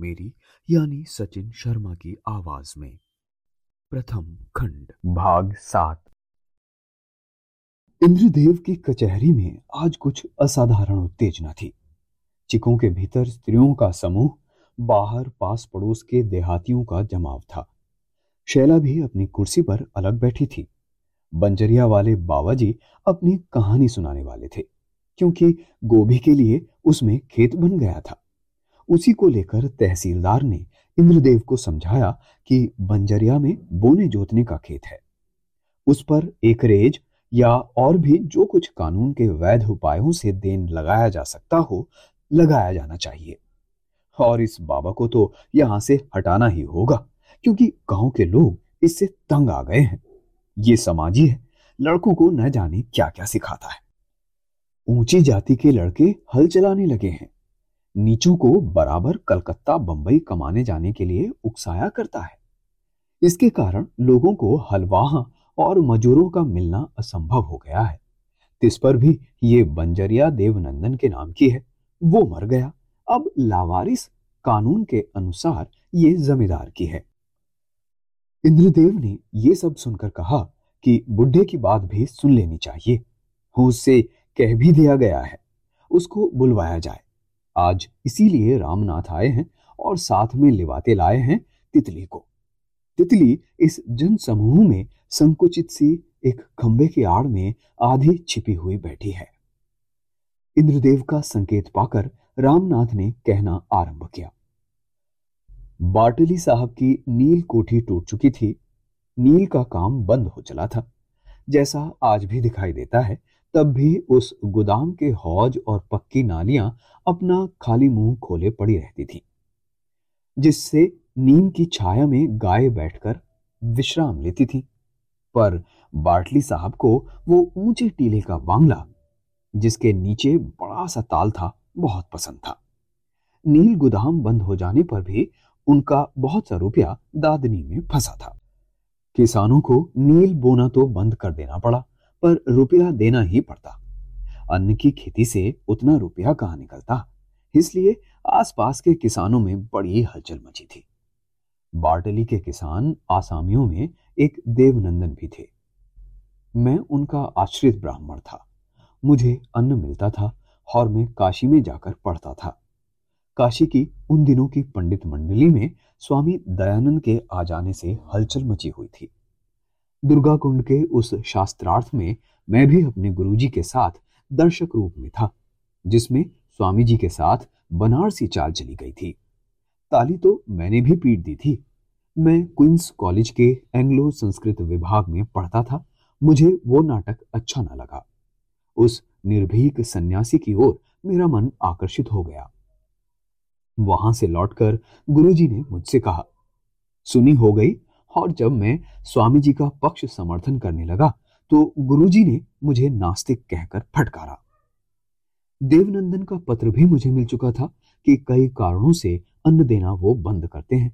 मेरी यानी सचिन शर्मा की आवाज में। प्रथम खंड, भाग 7। इंद्रदेव की कचहरी में आज कुछ असाधारण उत्तेजना थी। चिकों के भीतर स्त्रियों का समूह, बाहर पास पड़ोस के देहातियों का जमाव था। शैला भी अपनी कुर्सी पर अलग बैठी थी। बंजरिया वाले बाबा जी अपनी कहानी सुनाने वाले थे, क्योंकि गोभी के लिए उसमें खेत बन गया था। उसी को लेकर तहसीलदार ने इंद्रदेव को समझाया कि बंजरिया में बोने जोतने का खेत है, उस पर एकरेज या और भी जो कुछ कानून के वैध उपायों से देन लगाया जा सकता हो, लगाया जाना चाहिए। और इस बाबा को तो यहां से हटाना ही होगा, क्योंकि गांव के लोग इससे तंग आ गए हैं। ये समाजी है, लड़कों को न जाने क्या क्या सिखाता है। ऊंची जाति के लड़के हल चलाने लगे हैं, नीचू को बराबर कलकत्ता बंबई कमाने जाने के लिए उकसाया करता है। इसके कारण लोगों को हलवाहा और मजूरों का मिलना असंभव हो गया है। इस पर भी ये बंजरिया देवनंदन के नाम की है, वो मर गया। अब लावारिस कानून के अनुसार ये जमींदार की है। इंद्रदेव ने ये सब सुनकर कहा कि बुढ़े की बात भी सुन लेनी चाहिए। उससे कह भी दिया गया है उसको बुलवाया जाए। आज इसीलिए रामनाथ आए हैं और साथ में लिवाते लाए हैं तितली को। तितली इस जनसमूह में संकुचित सी एक खंबे की आड़ में आधी छिपी हुई बैठी है। इंद्रदेव का संकेत पाकर रामनाथ ने कहना आरंभ किया। बार्टली साहब की नील कोठी टूट चुकी थी। नील का काम बंद हो चला था, जैसा आज भी दिखाई देता है। तब भी उस गोदाम के हौज और पक्की नालियां अपना खाली मुंह खोले पड़ी रहती थी, जिससे नीम की छाया में गाय बैठकर विश्राम लेती थी। पर बार्टली साहब को वो ऊंचे टीले का बांग्ला, जिसके नीचे बड़ा सा ताल था, बहुत पसंद था। नील गोदाम बंद हो जाने पर भी उनका बहुत सा रुपया दादनी में फंसा था। किसानों को नील बोना तो बंद कर देना पड़ा, पर रुपया देना ही पड़ता। अन्न की खेती से उतना रुपया कहाँ निकलता, इसलिए आसपास के किसानों में बड़ी हलचल मची थी। बार्टली के किसान आसामियों में एक देवनंदन भी थे। मैं उनका आश्रित ब्राह्मण था। मुझे अन्न मिलता था और मैं काशी में जाकर पढ़ता था। काशी की उन दिनों की पंडित मंडली में स्वामी दयानंद के आ जाने से हलचल मची हुई थी। दुर्गाकुंड के उस शास्त्रार्थ में मैं भी अपने गुरुजी के साथ दर्शक रूप में था, जिसमें स्वामी जी के साथ बनारसी चाल चली गई थी। ताली तो मैंने भी पीट दी थी। मैं क्विंस कॉलेज के एंग्लो संस्कृत विभाग में पढ़ता था। मुझे वो नाटक अच्छा न लगा। उस निर्भीक सन्यासी की ओर मेरा मन आकर्षित हो गया। वहां से लौटकर गुरुजी ने मुझसे कहा, सुनी हो गई। और जब मैं स्वामी जी का पक्ष समर्थन करने लगा तो गुरुजी ने मुझे नास्तिक कहकर फटकारा। देवनंदन का पत्र भी मुझे मिल चुका था कि कई कारणों से अन्न देना वो बंद करते हैं।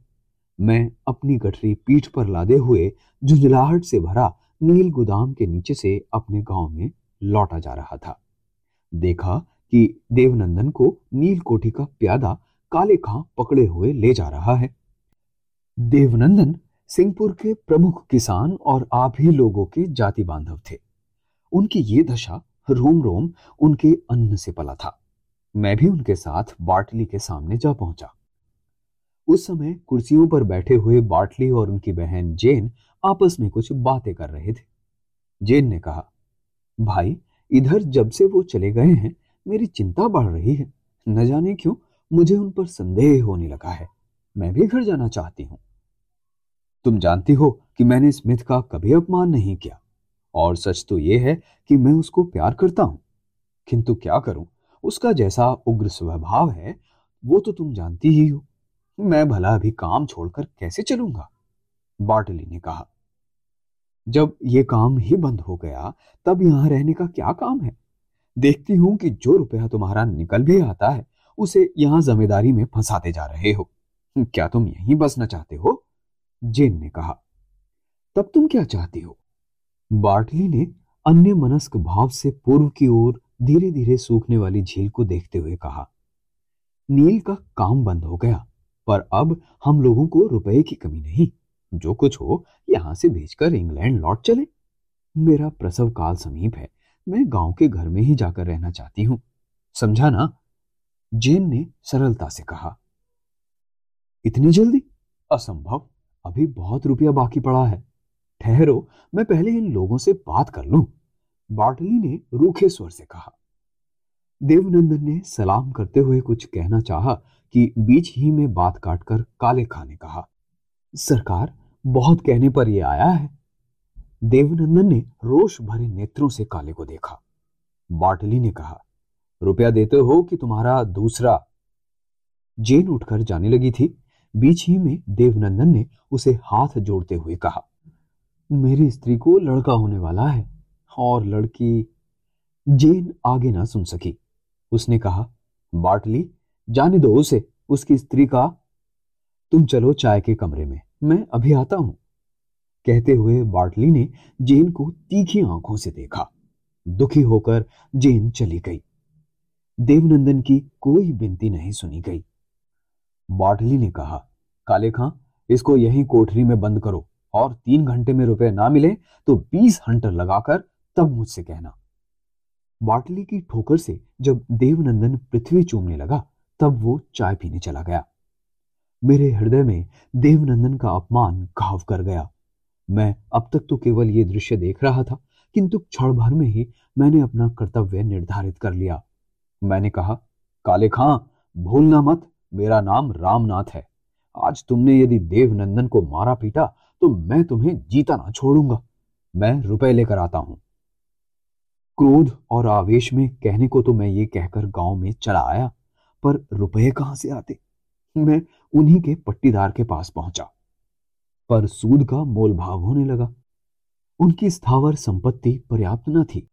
मैं अपनी गठरी पीठ पर लादे हुए झुंझलाहट से भरा नील गोदाम के नीचे से अपने गांव में लौटा जा रहा था। देखा कि देवनंदन को नील कोठी का प्यादा काले खां पकड़े हुए ले जा रहा है। देवनंदन सिंगपुर के प्रमुख किसान और आप ही लोगों के जाति बांधव थे। उनकी ये दशा रोम रोम उनके अन्न से पला था। मैं भी उनके साथ बार्टली के सामने जा पहुंचा। उस समय कुर्सियों पर बैठे हुए बार्टली और उनकी बहन जेन आपस में कुछ बातें कर रहे थे। जेन ने कहा, भाई इधर जब से वो चले गए हैं मेरी चिंता बढ़ रही है। न जाने क्यों मुझे उन पर संदेह होने लगा है। मैं भी घर जाना चाहती हूँ। तुम जानती हो कि मैंने स्मिथ का कभी अपमान नहीं किया, और सच तो यह है कि मैं उसको प्यार करता हूं। किंतु क्या करूं, उसका जैसा उग्र स्वभाव है वो तो तुम जानती ही हो। मैं भला अभी काम छोड़कर कैसे चलूंगा, बार्टली ने कहा। जब ये काम ही बंद हो गया तब यहां रहने का क्या काम है। देखती हूं कि जो रुपया तुम्हारा निकल भी आता है उसे यहां जमींदारी में फंसाते जा रहे हो। क्या तुम यहीं बसना चाहते हो, जेन ने कहा। तब तुम क्या चाहती हो, बार्टली ने अन्य मनस्क भाव से पूर्व की ओर धीरे धीरे सूखने वाली झील को देखते हुए कहा। नील का काम बंद हो गया पर अब हम लोगों को रुपए की कमी नहीं, जो कुछ हो यहां से भेजकर इंग्लैंड लौट चले। मेरा प्रसव काल समीप है, मैं गांव के घर में ही जाकर रहना चाहती हूं, समझा ना, जेन ने सरलता से कहा। इतनी जल्दी असंभव, अभी बहुत रुपया बाकी पड़ा है। ठहरो, मैं पहले इन लोगों से बात कर लूं, बार्टली ने रूखे स्वर से कहा। देवनंदन ने सलाम करते हुए कुछ कहना चाहा कि बीच ही में बात काटकर काले खां ने कहा, सरकार बहुत कहने पर यह आया है। देवनंदन ने रोष भरे नेत्रों से काले को देखा। बार्टली ने कहा, रुपया देते हो कि तुम्हारा दूसरा। जेन उठकर जाने लगी थी, बीच ही में देवनंदन ने उसे हाथ जोड़ते हुए कहा, मेरी स्त्री को लड़का होने वाला है और लड़की। जेन आगे ना सुन सकी, उसने कहा, बार्टली जाने दो उसे, उसकी स्त्री का। तुम चलो चाय के कमरे में, मैं अभी आता हूं, कहते हुए बार्टली ने जेन को तीखी आंखों से देखा। दुखी होकर जेन चली गई। देवनंदन की कोई विनती नहीं सुनी गई। बार्टली ने कहा, काले खां इसको यही कोठरी में बंद करो और 3 घंटे में रुपए ना मिले तो 20 हंटर लगाकर तब मुझसे कहना। बार्टली की ठोकर से जब देवनंदन पृथ्वी चूमने लगा तब वो चाय पीने चला गया। मेरे हृदय में देवनंदन का अपमान घाव कर गया। मैं अब तक तो केवल ये दृश्य देख रहा था, किंतु क्षण भर में ही मैंने अपना कर्तव्य निर्धारित कर लिया। मैंने कहा, काले खां भूलना मत, मेरा नाम रामनाथ है। आज तुमने यदि देवनंदन को मारा पीटा तो मैं तुम्हें जीता ना छोड़ूंगा। मैं रुपए लेकर आता हूं। क्रोध और आवेश में कहने को तो मैं ये कहकर गांव में चला आया, पर रुपए कहां से आते। मैं उन्हीं के पट्टीदार के पास पहुंचा, पर सूद का मोल भाव होने लगा। उनकी स्थावर संपत्ति पर्याप्त न थी।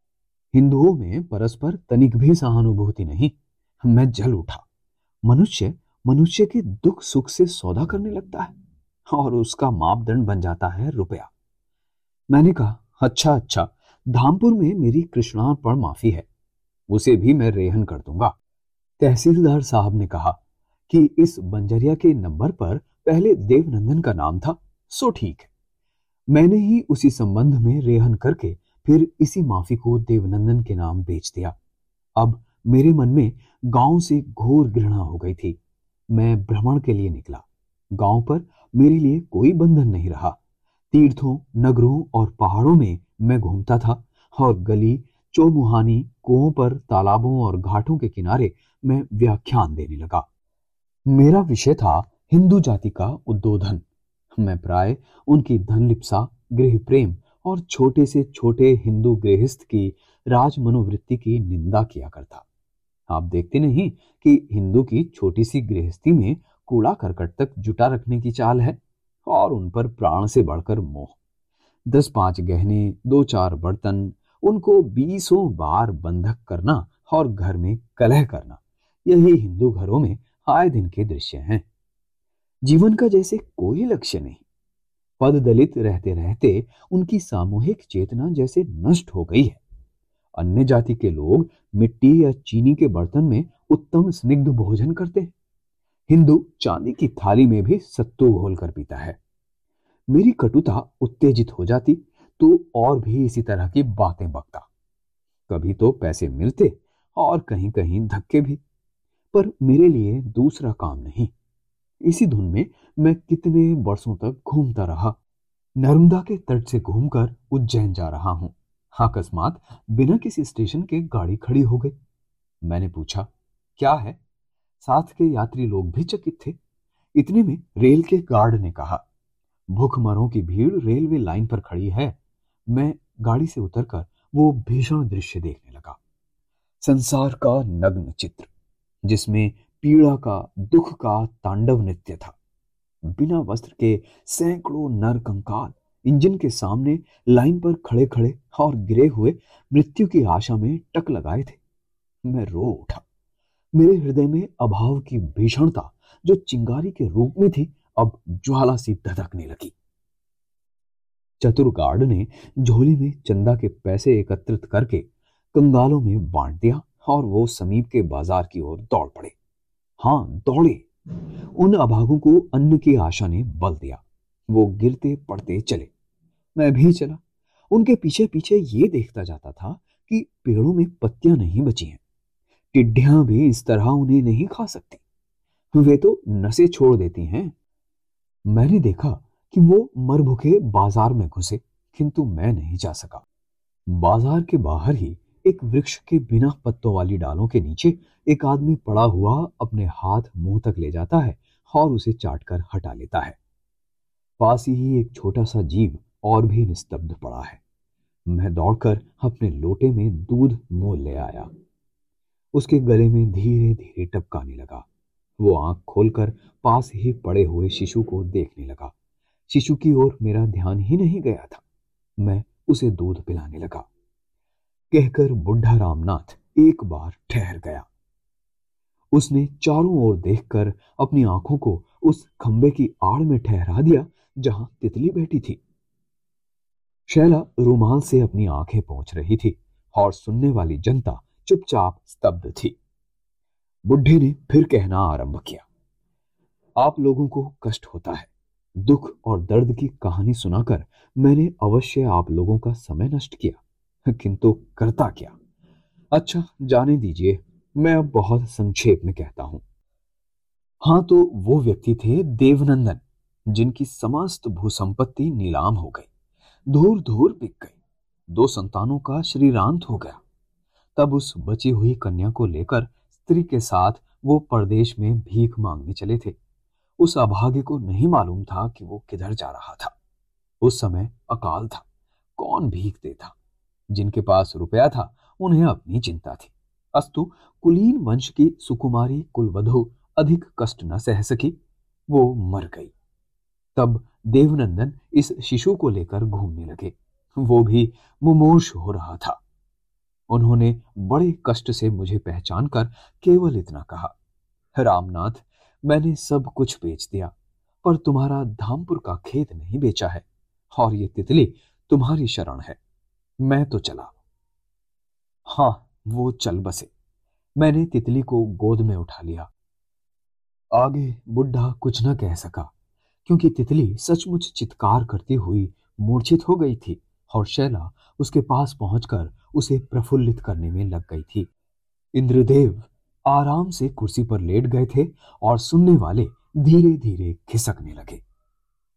हिंदुओं में परस्पर तनिक भी सहानुभूति नहीं। मैं जल उठा। मनुष्य मनुष्य के दुख सुख से सौदा करने लगता है और उसका मापदंड बन जाता है रुपया। मैंने कहा, अच्छा, धामपुर में मेरी कृष्णार्पण माफी है, उसे भी मैं रेहन कर दूंगा। तहसीलदार साहब ने कहा कि इस बंजरिया के नंबर पर पहले देवनंदन का नाम था, सो ठीक है। मैंने ही उसी संबंध में रेहन करके फिर इसी माफी को देवनंदन के नाम बेच दिया। अब मेरे मन में गांव से घोर घृणा हो गई थी। मैं भ्रमण के लिए निकला। गांव पर मेरे लिए कोई बंधन नहीं रहा। तीर्थों, नगरों और पहाड़ों में मैं घूमता था और गली चौमुहानी, कुओं पर, तालाबों और घाटों के किनारे मैं व्याख्यान देने लगा। मेरा विषय था हिंदू जाति का उद्बोधन। मैं प्राय उनकी धनलिप्सा, गृह प्रेम और छोटे से छोटे हिंदू गृहस्थ की राज मनोवृत्ति की निंदा किया करता। आप देखते नहीं कि हिंदू की छोटी सी गृहस्थी में कूड़ा करकट तक जुटा रखने की चाल है और उन पर प्राण से बढ़कर मोह। 10-5 गहने, 2-4 बर्तन, उनको 20 बार बंधक करना और घर में कलह करना, यही हिंदू घरों में आए दिन के दृश्य हैं। जीवन का जैसे कोई लक्ष्य नहीं। पद दलित रहते रहते उनकी सामूहिक चेतना जैसे नष्ट हो गई है। अन्य जाति के लोग मिट्टी या चीनी के बर्तन में उत्तम स्निग्ध भोजन करते हैं। हिंदू चांदी की थाली में भी सत्तू घोल कर पीता है। मेरी कटुता उत्तेजित हो जाती तो और भी इसी तरह की बातें बकता। कभी तो पैसे मिलते और कहीं कहीं धक्के भी, पर मेरे लिए दूसरा काम नहीं। इसी धुन में मैं कितने वर्षों तक घूमता रहा। नर्मदा के तट से घूमकर उज्जैन जा रहा हूं। अकस्मात बिना किसी स्टेशन के गाड़ी खड़ी हो गई। मैंने पूछा, क्या है। साथ के यात्री लोग भी चकित थे। इतने में रेल के गार्ड ने कहा, भूखमरों की भीड़ रेलवे लाइन पर खड़ी है। मैं गाड़ी से उतरकर वो भीषण दृश्य देखने लगा। संसार का नग्न चित्र, जिसमें पीड़ा का, दुख का तांडव नृत्य था। बिना वस्त्र के सैकड़ों नर कंकाल इंजन के सामने लाइन पर खड़े खड़े और गिरे हुए मृत्यु की आशा में टक लगाए थे। मैं रो उठा। मेरे हृदय में अभाव की भीषणता जो चिंगारी के रूप में थी अब ज्वाला सी धधकने लगी। चतुर गार्ड ने झोली में चंदा के पैसे एकत्रित करके कंगालों में बांट दिया और वो समीप के बाजार की ओर दौड़ पड़े। हां, दौड़े। उन अभागों को अन्न की आशा ने बल दिया। वो गिरते पड़ते चले। मैं भी चला। उनके पीछे पीछे ये देखता जाता था कि पेड़ों में पत्तियां नहीं बची हैं। टिड्डियां भी इस तरह उन्हें नहीं खा सकती, वे तो नसें छोड़ देती हैं। मैंने देखा कि वो मरभूखे बाजार में घुसे, किंतु मैं नहीं जा सका। बाजार के बाहर ही एक वृक्ष के बिना पत्तों वाली डालों के नीचे एक आदमी पड़ा हुआ अपने हाथ मुंह तक ले जाता है और उसे चाटकर हटा लेता है। पास ही एक छोटा सा जीव और भी निस्तब्ध पड़ा है। मैं दौड़कर अपने लोटे में दूध मोल ले आया। उसके गले में धीरे धीरे टपकाने लगा। वो आंख खोलकर पास ही पड़े हुए शिशु को देखने लगा। शिशु की ओर मेरा ध्यान ही नहीं गया था। मैं उसे दूध पिलाने लगा। कहकर बुढ़ा रामनाथ एक बार ठहर गया। उसने चारों ओर देखकर अपनी आंखों को उस खंबे की आड़ में ठहरा दिया जहां तितली बैठी थी। शैला रुमाल से अपनी आंखें पोंछ रही थी और सुनने वाली जनता चुपचाप स्तब्ध थी। बुढ़े ने फिर कहना आरंभ किया, आप लोगों को कष्ट होता है। दुख और दर्द की कहानी सुनाकर मैंने अवश्य आप लोगों का समय नष्ट किया, किंतु करता क्या। अच्छा जाने दीजिए, मैं अब बहुत संक्षेप में कहता हूं। हां, तो वो व्यक्ति थे देवनंदन, जिनकी समस्त भूसंपत्ति नीलाम हो गई, धूर धूर बिक गई, 2 संतानों का श्रीरांत हो गया। तब उस बची हुई कन्या को लेकर स्त्री के साथ वो परदेश में भीख मांगने चले थे। उस अभागे को नहीं मालूम था कि वो किधर जा रहा था। उस समय अकाल था, कौन भीख देता। जिनके पास रुपया था उन्हें अपनी चिंता थी। अस्तु, कुलीन वंश की सुकुमारी कुलवधु अधिक कष्ट न सह सकी, वो मर गई। तब देवनंदन इस शिशु को लेकर घूमने लगे। वो भी मुमूर्ष हो रहा था। उन्होंने बड़े कष्ट से मुझे पहचान कर केवल इतना कहा, रामनाथ, मैंने सब कुछ बेच दिया, पर तुम्हारा धामपुर का खेत नहीं बेचा है, और ये तितली तुम्हारी शरण है। मैं तो चला। हां, वो चल बसे। मैंने तितली को गोद में उठा लिया। आगे बुढ़ा कुछ न कह सका, क्योंकि तितली सचमुच चित्कार करती हुई मूर्छित हो गई थी और शैला उसके पास पहुंचकर उसे प्रफुल्लित करने में लग गई थी। इंद्रदेव आराम से कुर्सी पर लेट गए थे और सुनने वाले धीरे धीरे खिसकने लगे।